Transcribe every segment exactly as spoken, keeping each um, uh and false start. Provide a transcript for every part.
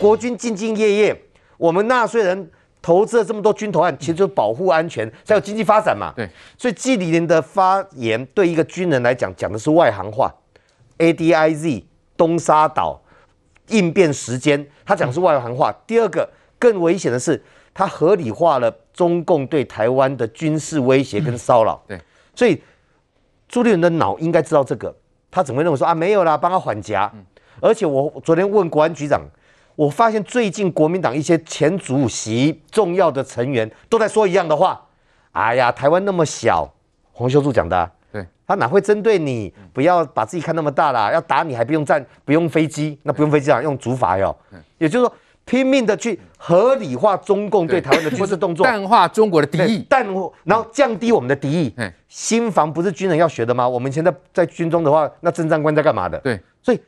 国军兢兢业业，我们纳税人投资了这么多军投案，其实就是保护安全，才有经济发展嘛。对，所以季礼麟的发言对一个军人来讲，讲的是外行话 ，A D I Z 东沙岛应变时间，他讲的是外行话。嗯、第二个更危险的是，他合理化了中共对台湾的军事威胁跟骚扰。嗯、对，所以朱立伦的脑应该知道这个，他怎么会认为说啊没有啦，帮他缓夹？嗯、而且我昨天问国安局长。我发现最近国民党一些前主席重要的成员都在说一样的话。哎呀，台湾那么小，洪秀柱讲的、啊，对，他哪会针对你？不要把自己看那么大啦，要打你还不用战，不用飞机，那不用飞机啊，用竹筏哟。也就是说，拼命的去合理化中共对台湾的军事动作，淡化中国的敌意，淡化，然后降低我们的敌意。心防不是军人要学的吗？我们以前在在军中的话，那政战官在干嘛的？对，所以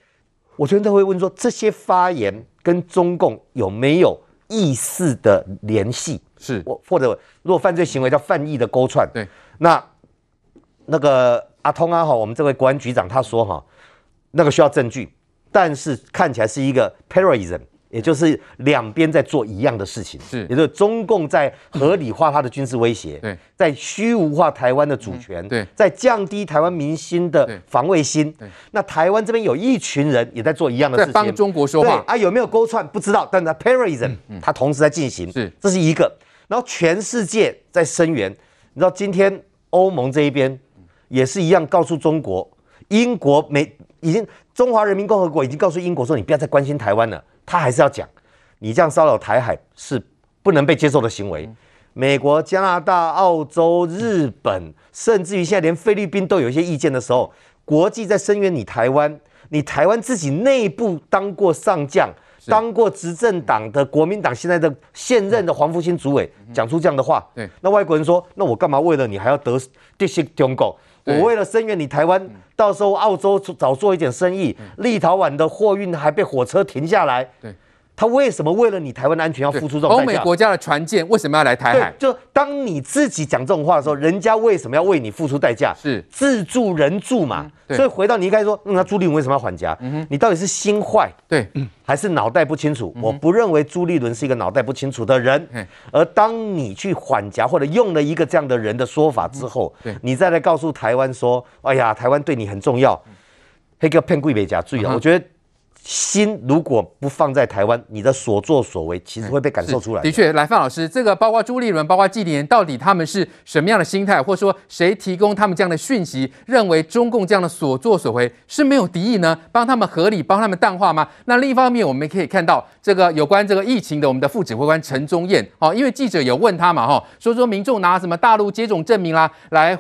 我觉得会问说这些发言。跟中共有没有意识的联系？是，或者如果犯罪行为叫犯意的勾串。对，那那个阿通啊，哈，我们这位国安局长他说哈，那个需要证据，但是看起来是一个 parallelism， 也就是两边在做一样的事情，是，也就是中共在合理化他的军事威胁，对，在虚无化台湾的主权，对，在降低台湾民心的防卫心。那台湾这边有一群人也在做一样的事情，在帮中国说话啊，有没有勾串不知道，但他 parallelism， 他同时在进行，是，这是一个。然后全世界在声援，你知道今天欧盟这一边也是一样告诉中国，英国没已经中华人民共和国已经告诉英国说你不要再关心台湾了。他还是要讲，你这样骚扰台海是不能被接受的行为。美国、加拿大、澳洲、日本，甚至于现在连菲律宾都有一些意见的时候，国际在声援你台湾，你台湾自己内部当过上将、当过执政党的国民党现在的现任的黄复兴主委讲出这样的话，那外国人说，那我干嘛为了你还要得得罪中国？我为了声援你台湾，到时候澳洲早做一点生意，立陶宛的货运还被火车停下来。对，他为什么为了你台湾的安全要付出这种代价？欧美国家的船舰为什么要来台海？就当你自己讲这种话的时候，人家为什么要为你付出代价？是自助人助嘛。嗯、所以回到你一开始说，那、嗯、他朱立伦为什么要缓夹？嗯、你到底是心坏，对，嗯、还是脑袋不清楚？嗯、我不认为朱立伦是一个脑袋不清楚的人。嗯、而当你去缓夹或者用了一个这样的人的说法之后，嗯、你再来告诉台湾说，哎呀，台湾对你很重要，那个骗鬼别夹注意啊！嗯、我觉得。心如果不放在台湾，你的所作所为其实会被感受出来的。的确，来范老师，这个包括朱立伦、包括季礼麟，到底他们是什么样的心态，或者说谁提供他们这样的讯息，认为中共这样的所作所为是没有敌意呢？帮他们合理，帮他们淡化吗？那另一方面，我们可以看到这个有关这个疫情的，我们的副指挥官陈宗彦，哦，因为记者有问他嘛，哈，说说民众拿什么大陆接种证明啦，来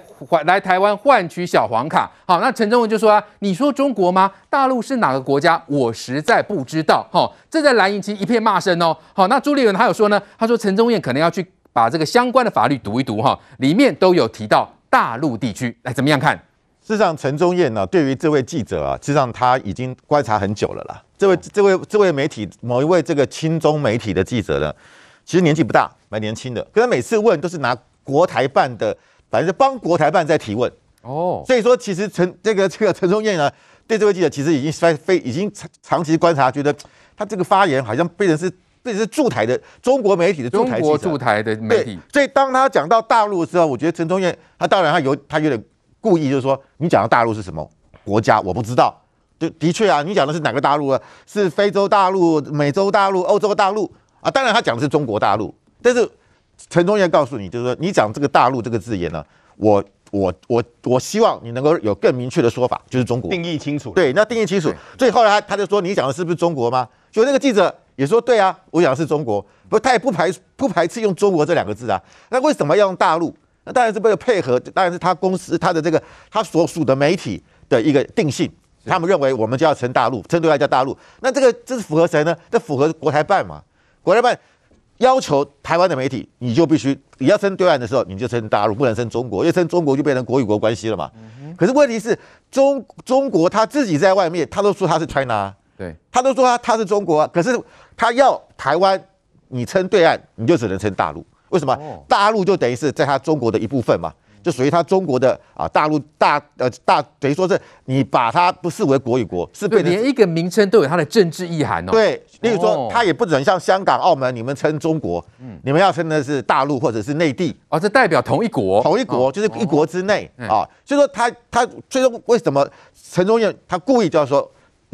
来台湾换取小黄卡。好，那陈宗彦就说啊，你说中国吗？大陆是哪个国家？我。实在不知道，哈、哦，这在蓝营其实一片骂声哦。好、哦，那朱立伦他有说呢，他说陈宗彦可能要去把这个相关的法律读一读，哈、哦，里面都有提到大陆地区，来怎么样看？事实上，陈宗彦呢、啊，对于这位记者啊，事实上他已经观察很久了啦。这位、这位、这位媒体某一位这个亲中媒体的记者呢，其实年纪不大，蛮年轻的，可他每次问都是拿国台办的，反正是帮国台办在提问哦。所以说，其实陈这个这个陈宗彦呢。对这位记者其实已经非已经长期观察，觉得他这个发言好像被人是被人是驻台的中国媒体的驻台记者，中国驻台的媒体。所以当他讲到大陆的时候，我觉得陈宗彦他当然他有他有点故意，就是说你讲到大陆是什么国家我不知道，就的确啊，你讲的是哪个大陆啊？是非洲大陆、美洲大陆、欧洲大陆啊？当然他讲的是中国大陆，但是陈宗彦告诉你，就是说你讲这个大陆这个字眼呢、啊，我。我我我希望你能够有更明确的说法，就是中国定义清楚。对，那定义清楚。所以后来他他就说：“你讲的是不是中国吗？”就那个记者也说：“对啊，我讲的是中国。”不，他也不排不排斥用中国这两个字啊。那为什么要用大陆？那当然是为了配合，当然是他公司他的这个他所属的媒体的一个定性，他们认为我们就要称大陆，称对外叫大陆。那这个这是符合谁呢？这符合国台办嘛？国台办。要求台湾的媒体，你就必须你要称对岸的时候，你就称大陆，不能称中国，因为称中国就变成国与国关系了嘛。嗯、可是问题是，中中国他自己在外面，他都说他是 China， 对，他都说他他是中国、啊，可是他要台湾，你称对岸，你就只能称大陆，为什么？哦、大陆就等于是在他中国的一部分嘛。就属于他中国的啊大陆大呃大等于说是你把它不视为国与国，是被连一个名称都有它的政治意涵哦。对，例如说它也不准像香港、澳门你们称中国，你们要称的是大陆或者是内地哦，这代表同一国，同一国就是一国之内啊。所以说他他最终为什么陈宗彦他故意就要说？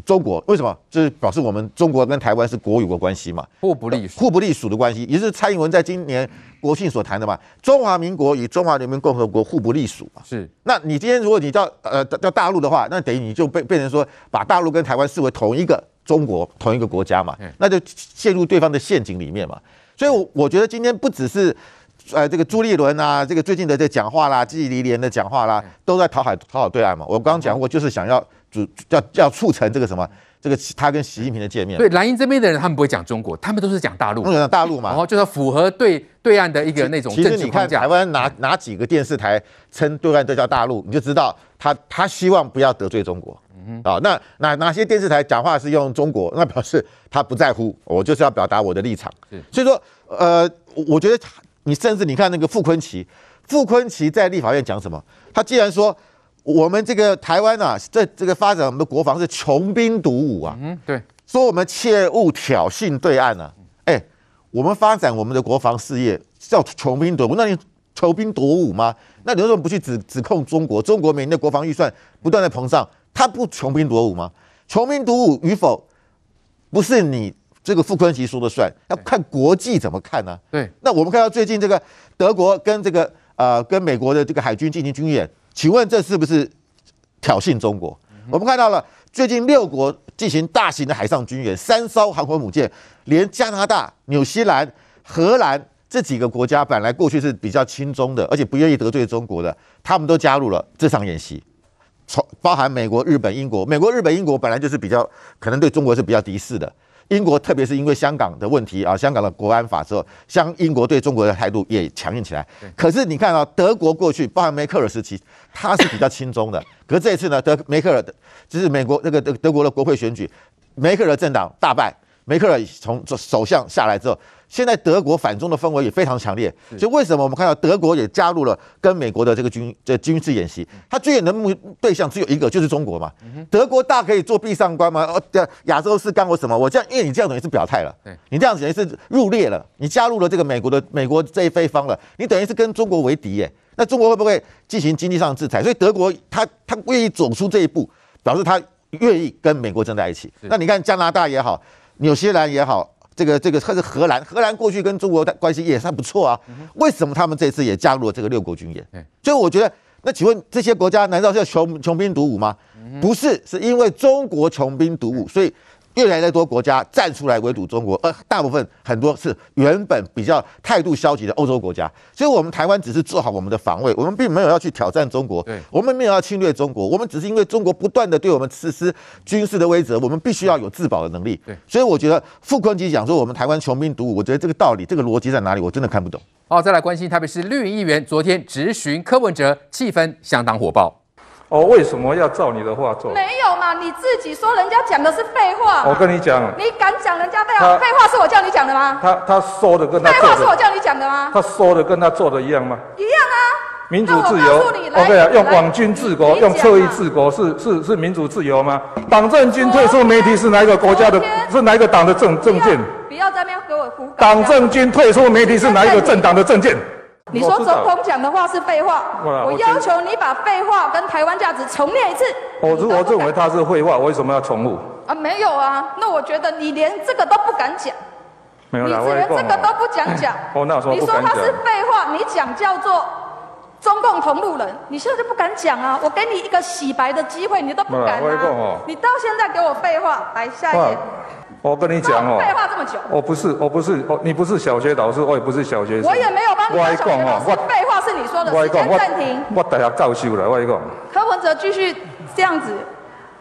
中国为什么？就是表示我们中国跟台湾是国与国关系嘛，互不隶属，互不隶属的关系，也就是蔡英文在今年国庆所谈的嘛，中华民国与中华人民共和国互不隶属嘛。是，那你今天如果你到呃到大陆的话，那等于你就被变成说把大陆跟台湾视为同一个中国、同一个国家嘛，那就陷入对方的陷阱里面嘛。所以我，我我觉得今天不只是。 呃，这个朱立伦啊，这个最近的这讲话啦，季黎莲的讲话啦，都在讨好讨好对岸嘛。我刚刚讲过，就是想要主要要促成这个什么，这个他跟习近平的见面。对，蓝营这边的人，他们不会讲中国，他们都是讲大陆，讲大陆嘛。然后就是符合对对岸的一个那种政治框架。其实你看台湾哪哪几个电视台称对岸都叫大陆，你就知道他他希望不要得罪中国。 啊、哦，那哪哪些电视台讲话是用中国？那表示他不在乎，我就是要表达我的立场。所以说，呃，我觉得你甚至你看那个傅崐萁，傅崐萁在立法院讲什么？他既然说我们这个台湾啊，这这个发展我们的国防是穷兵黩武啊，嗯，对，说我们切勿挑衅对岸啊，哎，我们发展我们的国防事业叫穷兵黩武，那你？ 穷兵黩武吗？那你为什么不去指指控中国？中国每年的国防预算不断的膨胀，它不穷兵黩武吗？穷兵黩武与否，不是你这个傅崐萁说了算，要看国际怎么看呢、啊？对。那我们看到最近这个德国跟这个呃跟美国的这个海军进行军演，请问这是不是挑衅中国？嗯、我们看到了最近六国进行大型的海上军演，三艘航空母舰，连加拿大、纽西兰、荷兰。 这几个国家本来过去是比较亲中的，而且不愿意得罪中国的，他们都加入了这场演习，包含美国、日本、英国。美国、日本、英国本来就是比较可能对中国是比较敌视的。英国特别是因为香港的问题啊，香港的国安法之后，像英国对中国的态度也强硬起来。可是你看啊，德国过去包含梅克尔时期，他是比较亲中的。可是这一次呢，德梅克尔就是美国那个德德国的国会选举，梅克尔政党大败。 梅克尔从首相下来之后，现在德国反中的氛围也非常强烈，所以为什么我们看到德国也加入了跟美国的这个军这军事演习？它军演的目对象只有一个，就是中国嘛。德国大可以做壁上观嘛，哦，亚洲是干我什么？我这样，因为你这样等于是表态了，你这样等于是入列了，你加入了这个美国的美国这一非方了，你等于是跟中国为敌耶。那中国会不会进行经济上的制裁？所以德国他他愿意走出这一步，表示他愿意跟美国站在一起。那你看加拿大也好。 纽西兰也好，这个这个甚至荷兰，荷兰过去跟中国的关系也算不错啊。为什么他们这次也加入了这个六国军演？所以我觉得，那请问这些国家难道是要穷穷兵黩武吗？不是，是因为中国穷兵黩武，所以越来越多国家站出来围堵中国，而大部分很多是原本比较态度消极的欧洲国家。所以我们台湾只是做好我们的防卫，我们并没有要去挑战中国，我们没有要侵略中国，我们只是因为中国不断的对我们实施军事的威胁，我们必须要有自保的能力。所以我觉得傅崐萁讲说我们台湾穷兵黩武，我觉得这个道理、这个逻辑在哪里，我真的看不懂。好，再来关心，特别是绿营议员昨天质询柯文哲，气氛相当火爆。 哦，为什么要照你的话做？没有嘛，你自己说人家讲的是废话。我跟你讲，你敢讲人家废话？废话是我叫你讲的吗？他他说的跟他做的，废话是我叫你讲的吗？他说的跟他做的一样吗？一样啊，民主自由。OK 啊，用网军治国，用侧翼治国，是是是民主自由吗？党政军退出媒体是哪一个国家的？是哪一个党的政政见？不要在那边给我胡搞。党政军退出媒体是哪一个政党的政见？ 你说总统讲的话是废话，我要求你把废话跟台湾价值重练一次。我如果认为它是废话，我为什么要重复？啊，没有啊，那我觉得你连这个都不敢讲，没有啦，你连这个都不讲讲。哦，那我说不敢讲。你说它是废话，你讲叫做中共同路人，你现在就不敢讲啊！我给你一个洗白的机会，你都不敢啊！你到现在给我废话，来下一页。 我跟你讲哦，废话这么久，我不是，我不是，我你不是小学老师，我也不是小学生，我也没有帮你小学老师。废话是你说的，时间暂停。我大学教授了，我讲。柯文哲继续这样子。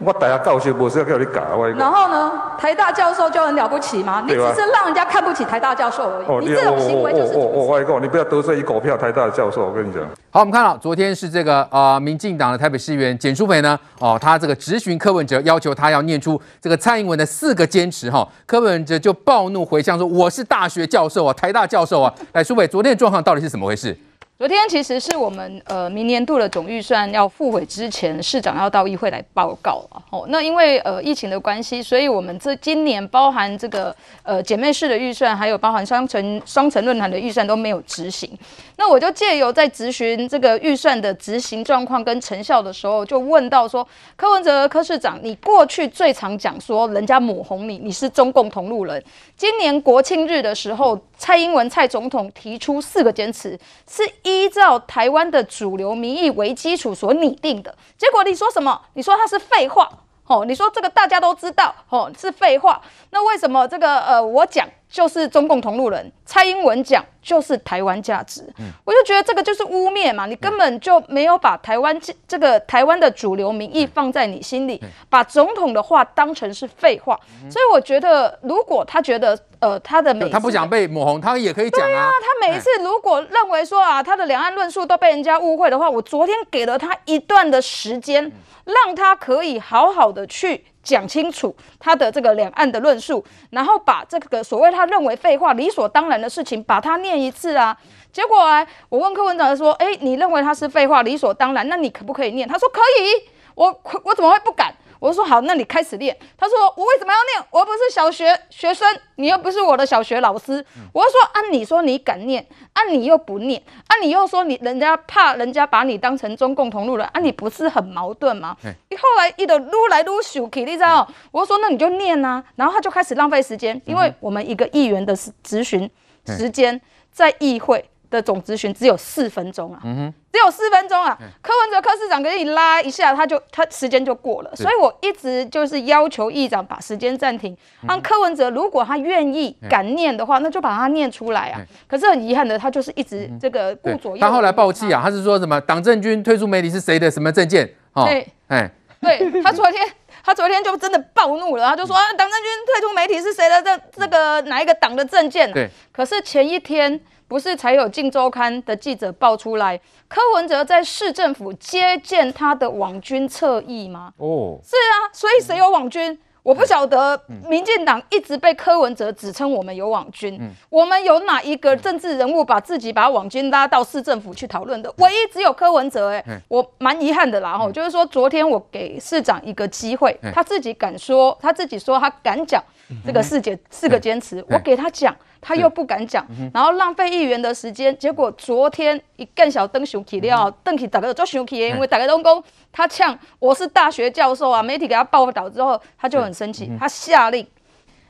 我大学教授不是要叫你改，我讲。然后呢，台大教授就很了不起吗？你只是让人家看不起台大教授而已。哦，你这种行为就是。我我我讲，你不要得罪一狗票台大的教授，我跟你讲。好，我们看到昨天是这个呃，民进党的台北市议员简淑培呢，哦，他这个质询柯文哲，要求他要念出这个蔡英文的四个坚持哈、哦。柯文哲就暴怒回呛说：“我是大学教授啊，台大教授啊。”来，淑培，昨天的状况到底是怎么回事？昨天其实是我们呃明年度的总预算要复委之前，市长要到议会来报告啊。哦，那因为呃疫情的关系，所以我们这今年包含这个呃姐妹市的预算，还有包含双城双城论坛的预算都没有执行。那我就借由在质询这个预算的执行状况跟成效的时候，就问到说，柯文哲柯市长，你过去最常讲说人家抹红你，你是中共同路人。今年国庆日的时候，蔡英文蔡总统提出四个坚持是依照台湾的主流民意为基础所拟定的，结果你说什么？你说它是废话，哦，你说这个大家都知道，哦，是废话。那为什么这个呃，我讲就是中共同路人，蔡英文讲就是台湾价值？嗯，我就觉得这个就是污蔑嘛，你根本就没有把台湾这个台湾的主流民意放在你心里，把总统的话当成是废话。所以我觉得，如果他觉得。呃，他的每次他不想被抹红，他也可以讲啊。对啊，他每一次如果认为说啊，他的两岸论述都被人家误会的话，我昨天给了他一段的时间，让他可以好好的去讲清楚他的这个两岸的论述，然后把这个所谓他认为废话、理所当然的事情，把它念一次啊。结果哎，我问柯文哲说，哎，你认为他是废话、理所当然，那你可不可以念？他说可以，我我怎么会不敢？我说好，那你开始练。他说我为什么要念？我又不是小学学生，你又不是我的小学老师。我就说啊，你说你敢念，啊你又不念，啊你又说你人家怕人家把你当成中共同路人，啊你不是很矛盾吗？你后来一路撸来撸去，你知道？我就说那你就念啊，然后他就开始浪费时间，因为我们一个议员的质询时间在议会的总质询只有四分钟啊。嗯只有四分钟啊！柯文哲柯市长给你拉一下，他就他时间就过了，所以我一直就是要求议长把时间暂停，让柯文哲如果他愿意敢念的话，那就把他念出来啊。可是很遗憾的，他就是一直这个顾左右而言他。他后来爆气啊，他是说什么党政军退出媒体是谁的什么政见？哦、对，哎，对他昨天。他昨天就真的暴怒了，他就说啊，党政军退出媒体是谁的这这个哪一个党的政见、啊？对。可是前一天不是才有《镜周刊》的记者爆出来，柯文哲在市政府接见他的网军侧翼吗？哦，是啊，所以谁有网军？我不晓得，民进党一直被柯文哲指称我们有网军、嗯，我们有哪一个政治人物把自己把网军拉到市政府去讨论的？唯一只有柯文哲、欸，哎，我蛮遗憾的啦，吼，就是说昨天我给市长一个机会，他自己敢说，他自己说他敢讲这个四件四个坚持，我给他讲。他又不敢讲、嗯，然后浪费议员的时间。结果昨天一更小灯熊起了，邓启大家做熊起，因为大家都讲他呛我是大学教授啊，媒体给他报道之后，他就很生气，他下令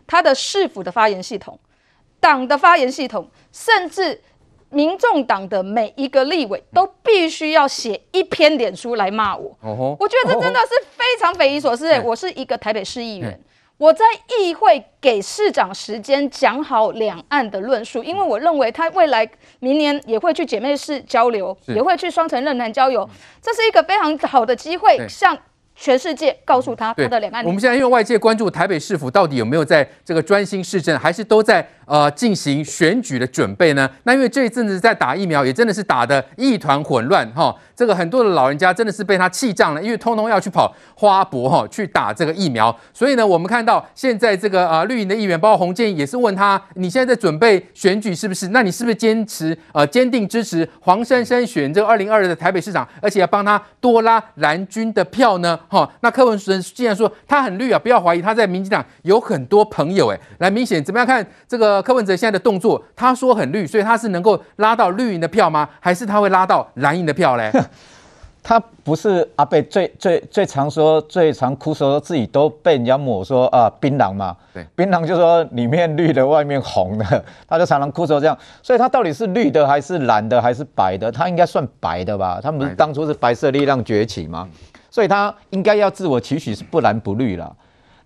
他的市府的发言系统、党的发言系统，甚至民众党的每一个立委都必须要写一篇脸书来骂我。哦、我觉得这真的是非常匪夷所思、欸。我是一个台北市议员。我在议会给市长时间讲好两岸的论述，因为我认为他未来明年也会去姐妹市交流，也会去双城论坛交流，这是一个非常好的机会，向全世界告诉他他的两岸。我们现在因为外界关注台北市府到底有没有在这个专心市政，还是都在呃进行选举的准备呢？那因为这一阵子在打疫苗，也真的是打得一团混乱哈。这个很多的老人家真的是被他气胀了，因为通通要去跑花博哈去打这个疫苗。所以呢，我们看到现在这个呃绿营的议员，包括洪建义也是问他，你现在在准备选举是不是？那你是不是坚持呃坚定支持黄珊珊选这个二零二二的台北市长，而且要帮他多拉蓝军的票呢？哦、那柯文哲既然说他很绿啊，不要怀疑他在民进党有很多朋友哎，来明显怎么样看这个柯文哲现在的动作？他说很绿，所以他是能够拉到绿营的票吗？还是他会拉到蓝营的票嘞？他不是阿伯最最最常说、最常哭说自己都被人家抹说啊槟榔嘛，对，槟榔就说里面绿的，外面红的，他就常常哭说这样。所以他到底是绿的还是蓝的还是白的？他应该算白的吧？他们不是当初是白色力量崛起吗？所以他应该要自我期许是不蓝不绿啦。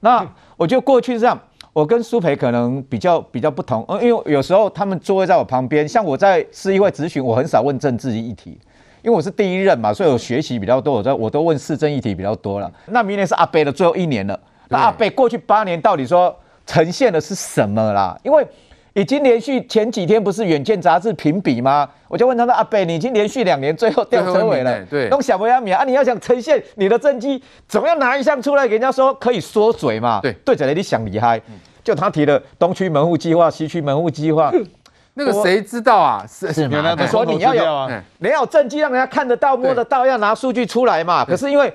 那我觉得过去这样，我跟苏培可能比较比较不同，因为有时候他们座位在我旁边，像我在市议会质询，我很少问政治议题，因为我是第一任嘛，所以我学习比较多，我都我都问市政议题比较多了。那明年是阿伯的最后一年了，那阿伯过去八年到底说呈现的是什么啦？因为已经连续前几天不是《远见》杂志评比吗？我就问他说：“阿伯，你已经连续两年最后掉车尾了，对，弄小维阿米啊，你要想呈现你的政绩，怎么样拿一项出来给人家说可以说嘴嘛？对，对着人你想厉害，就他提了东区门户计划、西区门户计划，那个谁知道啊？是吗？你说你要有，你要有证据，让人家看得到、摸得到，要拿数据出来嘛。可是因为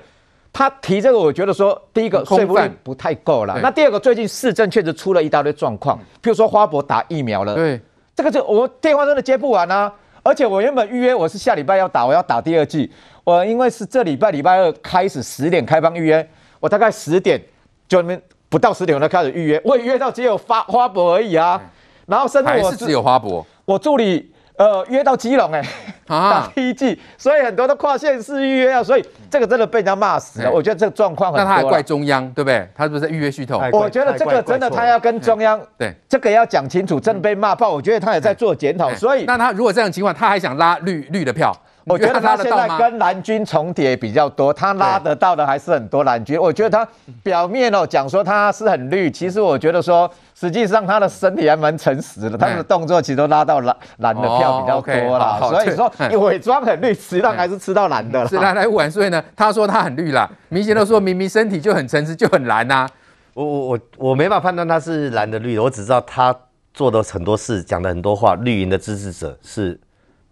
他提这个，我觉得说，第一个说服力不太够了。那第二个，最近市政确实出了一大堆状况，譬如说花博打疫苗了，对，这个就我电话真的接不完啊。而且我原本预约我是下礼拜要打，我要打第二剂。我因为是这礼拜礼拜二开始十点开放预约，我大概十点就那边不到十点我就开始预约，我也约到只有花花博而已啊。然后甚至我还是只有花博，我助理呃约到基隆哎、欸啊、打第一季，所以很多都跨县市预约啊，所以这个真的被人家骂死了。我觉得这个状况很多，那他还怪中央对不对？他是不是预约系统？我觉得这个真的他要跟中央对这个要讲清楚，真的被骂爆，我觉得他也在做检讨。所以那他如果这样情况，他还想拉绿绿的票？我觉得他现在跟蓝军重叠比较多，他拉得到的还是很多蓝军。我觉得他表面哦讲说他是很绿，其实我觉得说实际上他的身体还蛮诚实的，他们的动作其实都拉到蓝蓝的票比较多啦。所以说你伪装很绿，实际上还是吃到蓝的啦。是蓝来晚，所以呢，他说他很绿啦，明显都说明明身体就很诚实就很蓝呐、啊。我我我我没办法判断他是蓝的绿的，我只知道他做的很多事，讲的很多话，绿营的支持者是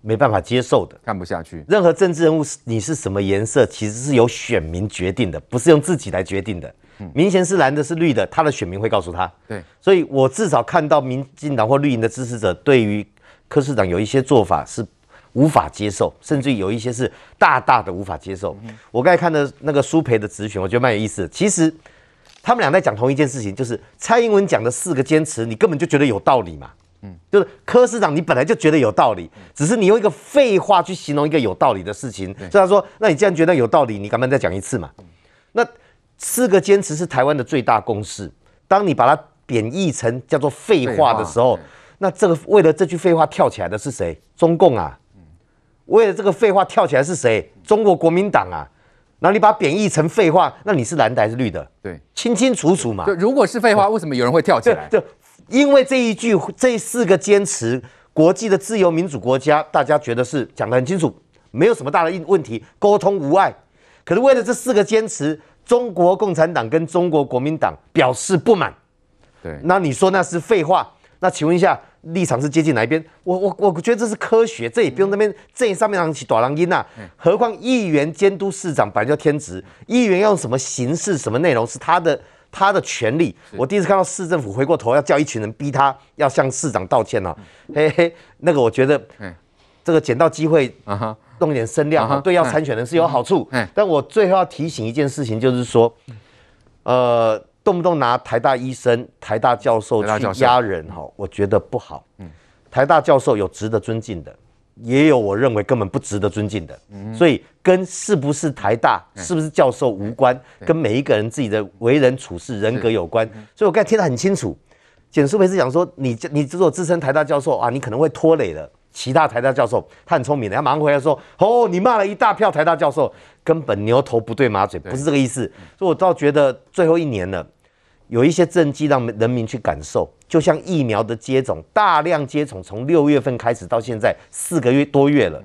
没办法接受的，看不下去。任何政治人物，你是什么颜色，其实是由选民决定的，不是用自己来决定的。嗯、明显是蓝的，是绿的，他的选民会告诉他。对，所以我至少看到民进党或绿营的支持者对于柯市长有一些做法是无法接受，甚至有一些是大大的无法接受。嗯、我刚才看的那个苏培的质询，我觉得蛮有意思的。其实他们俩在讲同一件事情，就是蔡英文讲的四个坚持，你根本就觉得有道理嘛。就是柯市长，你本来就觉得有道理，只是你用一个废话去形容一个有道理的事情。所以他说：“那你既然觉得有道理，你敢不敢再讲一次嘛？”那四个坚持是台湾的最大共识。当你把它贬义成叫做废话的时候，那这个为了这句废话跳起来的是谁？中共啊！为了这个废话跳起来是谁？中国国民党啊！然后你把它贬义成废话，那你是蓝的还是绿的？对，清清楚楚嘛。如果是废话，为什么有人会跳起来？因为这一句这四个坚持，国际的自由民主国家，大家觉得是讲得很清楚，没有什么大的问题，沟通无碍。可是为了这四个坚持，中国共产党跟中国国民党表示不满。对，那你说那是废话？那请问一下，立场是接近哪一边？我我我觉得这是科学，这也不用那边这上面起大人囡呐。何况议员监督市长本来就天职，议员要用什么形式、什么内容是他的。他的权利，我第一次看到市政府回过头要叫一群人逼他要向市长道歉啊，嘿嘿，那个我觉得，这个捡到机会弄点声量、啊，对要参选人是有好处。但我最后要提醒一件事情，就是说，呃，动不动拿台大医生、台大教授去压人哈，我觉得不好。台大教授有值得尊敬的，也有我认为根本不值得尊敬的，所以跟是不是台大、是不是教授无关，跟每一个人自己的为人处事、人格有关。所以我刚才听得很清楚，简淑培是讲说，你你如果自称台大教授啊，你可能会拖累了其他台大教授。他很聪明的，他马上回来说，哦，你骂了一大票台大教授，根本牛头不对马嘴，不是这个意思。所以我倒觉得最后一年了，有一些政绩让人民去感受。就像疫苗的接种，大量接种，从六月份开始到现在四个月多月了，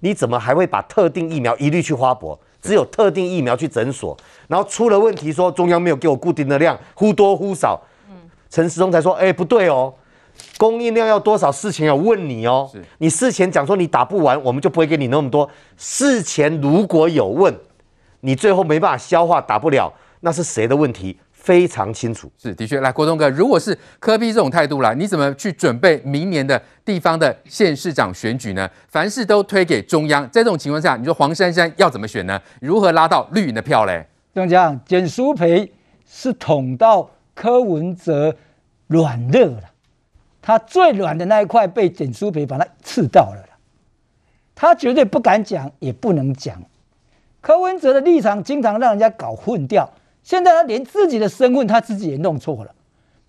你怎么还会把特定疫苗一律去花博，只有特定疫苗去诊所，然后出了问题说中央没有给我固定的量，忽多忽少，陈时中才说，哎、欸，不对哦，供应量要多少？事前要问你哦，你事前讲说你打不完，我们就不会给你那么多。事前如果有问，你最后没办法消化，打不了，那是谁的问题？非常清楚，是的确。来，国栋哥，如果是柯 P 这种态度啦，你怎么去准备明年的地方的县市长选举呢？凡事都推给中央，在这种情况下，你说黄珊珊要怎么选呢？如何拉到绿营的票嘞？这样讲，简淑培是捅到柯文哲软肋了，他最软的那一块被简淑培把他刺到了，他绝对不敢讲，也不能讲。柯文哲的立场经常让人家搞混掉。现在他连自己的身份他自己也弄错了，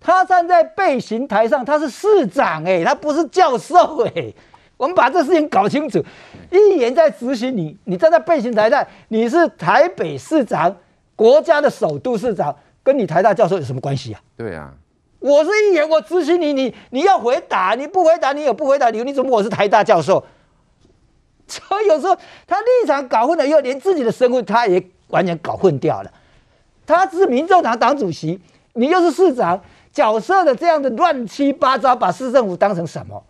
他站在备询台上，他是市长哎、欸，他不是教授哎、欸，我们把这事情搞清楚。议员在执行你，你站在备询台上，你是台北市长，国家的首都市长，跟你台大教授有什么关系啊？对啊，我是议员，我执行你，你你要回答，你不回答，你有不回答理由，你怎么我是台大教授？所以有时候他立场搞混了，又连自己的身份他也完全搞混掉了。他是民众党党主席，你又是市长，角色的这样的乱七八糟，把市政府当成什么？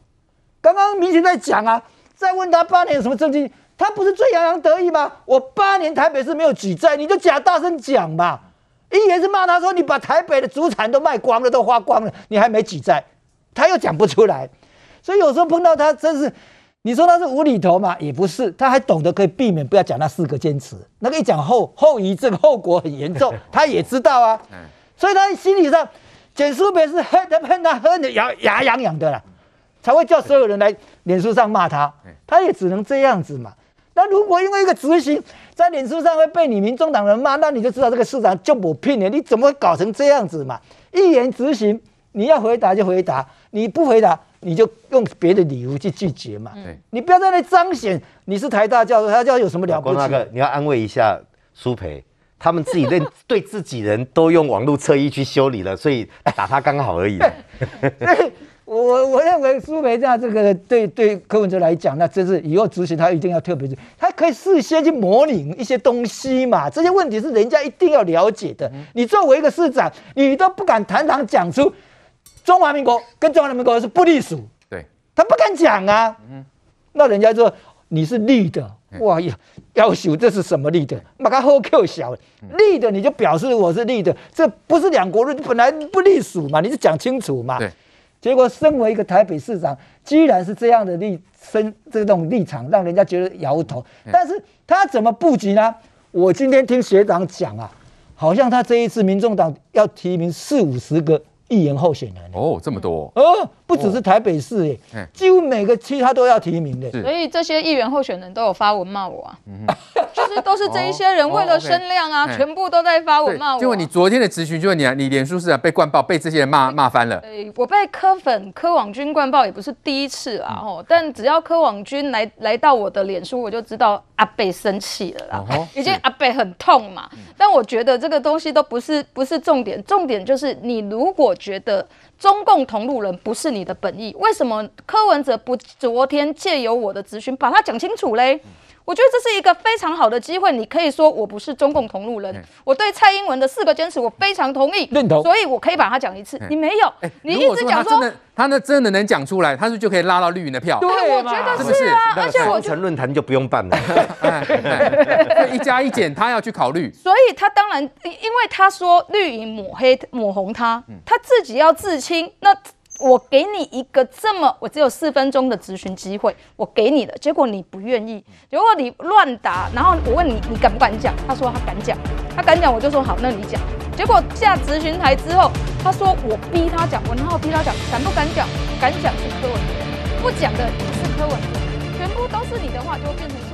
刚刚民进在讲啊，在问他八年有什么政绩，他不是最洋洋得意吗？我八年台北市没有举债，你就假大声讲吧。议员是骂他说你把台北的主产都卖光了，都花光了，你还没举债，他又讲不出来。所以有时候碰到他，真是你说他是无厘头嘛，也不是，他还懂得可以避免，不要讲那四个坚持，那个一讲后后遗症后果很严重，他也知道啊。所以他心理上，简书培是恨他恨他恨的牙牙痒痒的啦，才会叫所有人来脸书上骂他，他也只能这样子嘛。那如果因为一个执行在脸书上会被你民众党人骂，那你就知道这个市长就不拼了，你怎么会搞成这样子嘛？一言执行，你要回答就回答，你不回答你就用别的理由去拒绝嘛。你不要在那彰显你是台大教授，他教授有什么了不起？那个你要安慰一下苏培，他们自己认对自己人都用网络侧翼去修理了，所以打他刚好而已。我我认为苏培这样这个对对柯文哲来讲，那真是以后执行他一定要特别，他可以事先去模拟一些东西嘛，这些问题是人家一定要了解的。你作为一个市长，你都不敢堂堂讲出中华民国跟中华民国是不隶属，对，他不敢讲啊。那人家说你是绿的，哇呀，要求这是什么绿的？把它后 Q 小绿的，你就表示我是绿的，这不是两国论，本来不隶属嘛，你就讲清楚嘛。对。结果，身为一个台北市长，居然是这样的立身这种立场，让人家觉得摇头。但是他怎么布局呢？我今天听学长讲啊，好像他这一次民众党要提名四五十个议员候选人哦，这么多哦，不只是台北市耶，哦、几乎每个区他都要提名的。所以这些议员候选人都有发文骂我啊，嗯、就是都是这一些人为了声量啊，哦、全部都在发文骂我、啊。结果你昨天的质询，就是你你脸书市长被灌爆，被这些人骂骂翻了。我被柯粉柯网军灌爆也不是第一次啊，嗯、但只要柯网军来来到我的脸书，我就知道阿北生气了啦，哦、已经阿北很痛嘛。嗯、但我觉得这个东西都不是不是重点，重点就是你如果觉得中共同路人不是你的本意，为什么柯文哲不昨天借由我的质询把他讲清楚嘞？我觉得这是一个非常好的机会，你可以说我不是中共同路人，我对蔡英文的四个坚持我非常同意，认同，所以我可以把它讲一次。你没有，你一直讲说他那真的能讲出来，他是就可以拉到绿营的票。对，我觉得是啊，而且我觉得论坛就不用办了，一加一减，他要去考虑。所以他当然，因为他说绿营抹黑抹红他，他自己要自清。那我给你一个这么，我只有四分钟的质询机会，我给你了，结果你不愿意，结果你乱答，然后我问你，你敢不敢讲？他说他敢讲，他敢讲，我就说好，那你讲。结果下质询台之后，他说我逼他讲，文皓逼他讲，敢不敢讲？敢讲是柯文哲，不讲的也是柯文哲，全部都是你的话，就变成。